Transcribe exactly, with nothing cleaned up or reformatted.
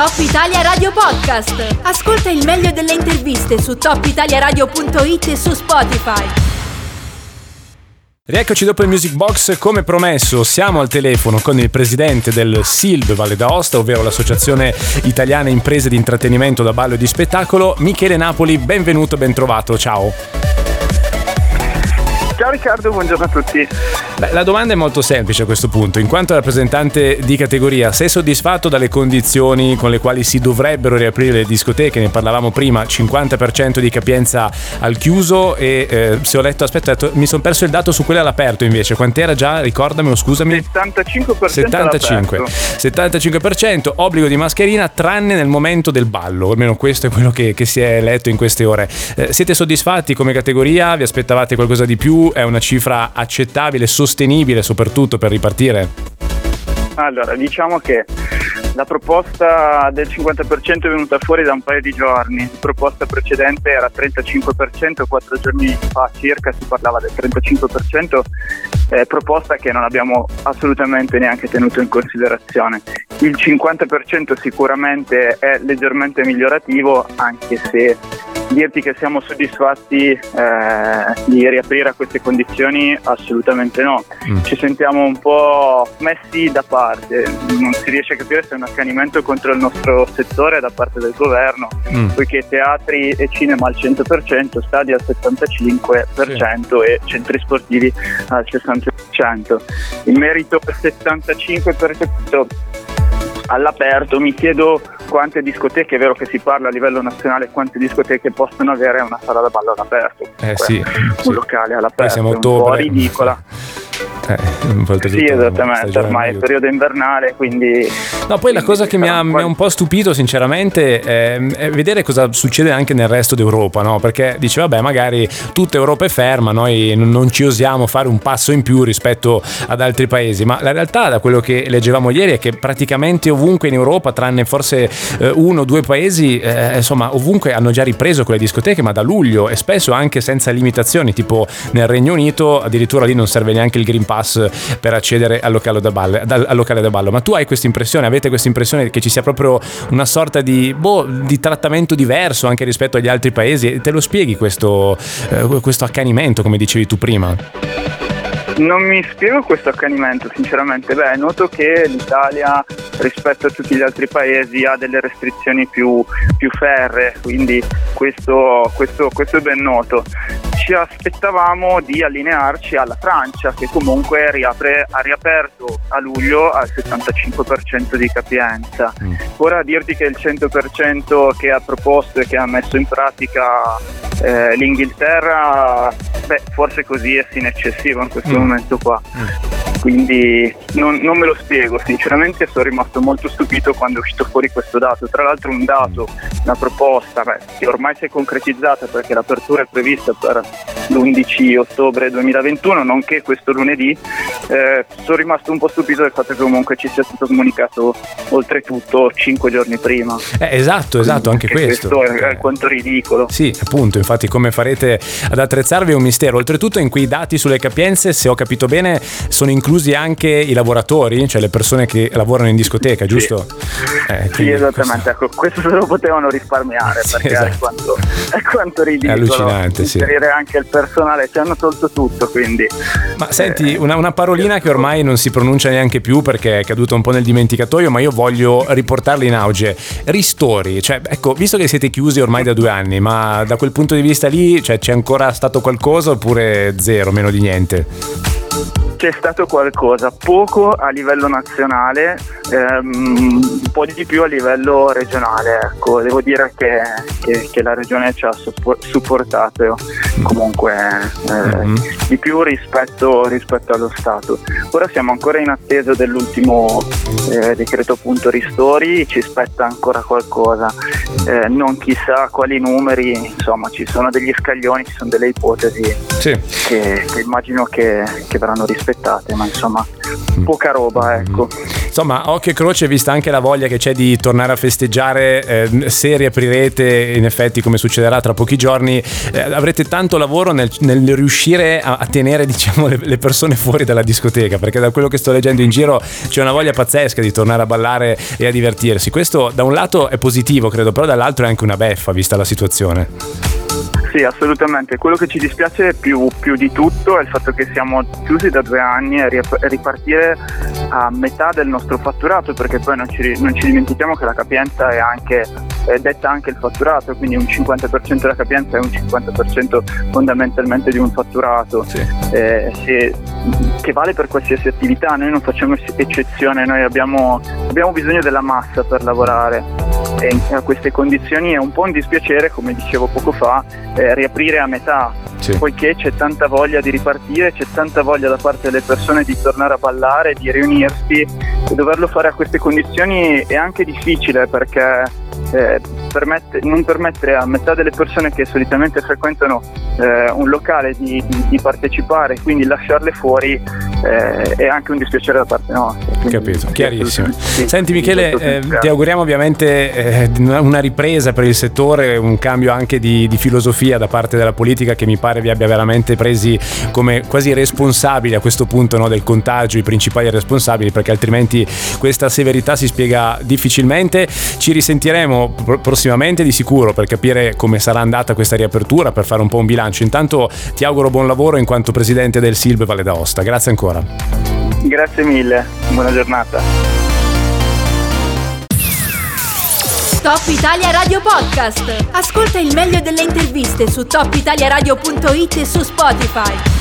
Top Italia Radio Podcast. Ascolta il meglio delle interviste su top italia radio punto it e su Spotify. Rieccoci dopo il Music Box. Come promesso siamo al telefono con il presidente del S I L B Valle d'Aosta, ovvero l'Associazione Italiana Imprese di Intrattenimento da Ballo e di Spettacolo, Michele Napoli. Benvenuto, bentrovato, ciao. Ciao Riccardo, buongiorno a tutti. Beh, la domanda è molto semplice a questo punto. In quanto rappresentante di categoria, sei soddisfatto dalle condizioni con le quali si dovrebbero riaprire le discoteche? Ne parlavamo prima, cinquanta per cento di capienza al chiuso e eh, se ho letto, aspetta, mi sono perso il dato su quella all'aperto invece. Quant'era già? Ricordamelo, scusami. settantacinque per cento. settantacinque. settantacinque per cento obbligo di mascherina tranne nel momento del ballo, almeno questo è quello che, che si è letto in queste ore. Eh, siete soddisfatti come categoria? Vi aspettavate qualcosa di più? È una cifra accettabile, sostenibile? sostenibile soprattutto per ripartire? Allora, diciamo che la proposta del cinquanta per cento è venuta fuori da un paio di giorni. La proposta precedente era trentacinque per cento, quattro giorni fa circa si parlava del trentacinque per cento, eh, proposta che non abbiamo assolutamente neanche tenuto in considerazione. Il cinquanta per cento sicuramente è leggermente migliorativo, anche se dirti che siamo soddisfatti eh, di riaprire a queste condizioni assolutamente no. Mm. Ci sentiamo un po' messi da parte, non si riesce a capire se è un accanimento contro il nostro settore da parte del governo, mm. poiché teatri e cinema al cento per cento, stadi al settantacinque per cento sì. e centri sportivi al sessanta per cento. In merito al settantacinque per cento all'aperto, mi chiedo quante discoteche, è vero che si parla a livello nazionale, quante discoteche possono avere una sala da ballo all'aperto, eh sì, un sì. locale all'aperto, siamo un po' ridicola. Eh, sì, esattamente, ormai è il periodo invernale, quindi... No, poi la cosa che mi ha, mi ha un po' stupito sinceramente è, è vedere cosa succede anche nel resto d'Europa, no? Perché dice, vabbè, magari tutta Europa è ferma, noi non ci osiamo fare un passo in più rispetto ad altri paesi, ma la realtà, da quello che leggevamo ieri, è che praticamente ovunque in Europa, tranne forse eh, uno o due paesi, eh, insomma, ovunque hanno già ripreso quelle discoteche, ma da luglio, e spesso anche senza limitazioni, tipo nel Regno Unito, addirittura lì non serve neanche il Green Pass per accedere al locale da ballo, al locale da ballo. Ma tu hai questa impressione, avete questa impressione che ci sia proprio una sorta di boh, di trattamento diverso anche rispetto agli altri paesi? Te lo spieghi questo, eh, questo accanimento, come dicevi tu prima? Non mi spiego questo accanimento sinceramente. Beh, è noto che l'Italia rispetto a tutti gli altri paesi ha delle restrizioni più, più ferree, quindi questo, questo, questo è ben noto. Ci aspettavamo di allinearci alla Francia, che comunque riapre, ha riaperto a luglio al settantacinque per cento di capienza. Mm. Ora, dirti che il cento per cento che ha proposto e che ha messo in pratica eh, l'Inghilterra, beh, forse così è sin eccessivo in questo mm. momento qua. Mm. Quindi non, non me lo spiego, sinceramente sono rimasto molto stupito quando è uscito fuori questo dato. Tra l'altro un dato, una proposta beh, che ormai si è concretizzata perché l'apertura è prevista per l'undici ottobre duemilaventuno, nonché questo lunedì. Eh, sono rimasto un po' stupito del fatto che comunque ci sia stato comunicato oltretutto cinque giorni prima. Eh, esatto, esatto, anche questo. Questo è alquanto ridicolo. Sì, appunto, infatti come farete ad attrezzarvi è un mistero. Oltretutto in quei dati sulle capienze, se ho capito bene, sono inclusi anche i lavoratori, cioè le persone che lavorano in discoteca, giusto? Sì, eh, sì esattamente, questo... ecco, questo se lo potevano risparmiare, sì, perché esatto. è, quanto, è quanto ridicolo. È allucinante, sì. Anche il personale, ci hanno tolto tutto, quindi. Ma senti, una, una parolina che ormai non si pronuncia neanche più perché è caduta un po' nel dimenticatoio, ma io voglio riportarla in auge: ristori. Cioè, ecco, visto che siete chiusi ormai da due anni, ma da quel punto di vista lì, cioè, c'è ancora stato qualcosa oppure zero, meno di niente? C'è stato qualcosa, poco a livello nazionale, ehm, un po' di più a livello regionale, ecco, devo dire che, che, che la regione ci ha supportato comunque eh, mm-hmm. di più rispetto, rispetto allo Stato. Ora siamo ancora in attesa dell'ultimo eh, decreto appunto ristori, ci spetta ancora qualcosa, eh, non chissà quali numeri, insomma ci sono degli scaglioni, ci sono delle ipotesi sì. che, che immagino che, che verranno rispettate. Ma insomma poca roba, ecco. Insomma, occhio e croce, vista anche la voglia che c'è di tornare a festeggiare, eh, se riaprirete in effetti, come succederà tra pochi giorni, eh, avrete tanto lavoro nel, nel riuscire a, a tenere, diciamo, le, le persone fuori dalla discoteca, perché da quello che sto leggendo in giro c'è una voglia pazzesca di tornare a ballare e a divertirsi. Questo da un lato è positivo, credo, però dall'altro è anche una beffa vista la situazione. Sì, assolutamente. Quello che ci dispiace più, più di tutto è il fatto che siamo chiusi da due anni e ripartire a metà del nostro fatturato, perché poi non ci, non ci dimentichiamo che la capienza è anche è detta anche il fatturato, quindi un cinquanta per cento della capienza è un cinquanta per cento fondamentalmente di un fatturato, sì. eh, che, che vale per qualsiasi attività. Noi non facciamo eccezione, noi abbiamo, abbiamo bisogno della massa per lavorare. E a queste condizioni è un po' un dispiacere, come dicevo poco fa, eh, riaprire a metà, sì. Poiché c'è tanta voglia di ripartire, c'è tanta voglia da parte delle persone di tornare a ballare, di riunirsi, e doverlo fare a queste condizioni è anche difficile, perché eh, permette, non permettere a metà delle persone che solitamente frequentano eh, un locale di, di, di partecipare, quindi lasciarle fuori, Eh, è anche un dispiacere da parte nostra. Capito, chiarissimo. Sì, senti Michele, eh, ti auguriamo ovviamente eh, una ripresa per il settore, un cambio anche di, di filosofia da parte della politica, che mi pare vi abbia veramente presi come quasi responsabili a questo punto, no, del contagio, i principali responsabili, perché altrimenti questa severità si spiega difficilmente. Ci risentiremo pr- prossimamente di sicuro per capire come sarà andata questa riapertura, per fare un po' un bilancio. Intanto ti auguro buon lavoro in quanto presidente del SILB Valle d'Aosta. Grazie ancora. Grazie mille, buona giornata. Top Italia Radio Podcast. Ascolta il meglio delle interviste su top italia radio punto it e su Spotify.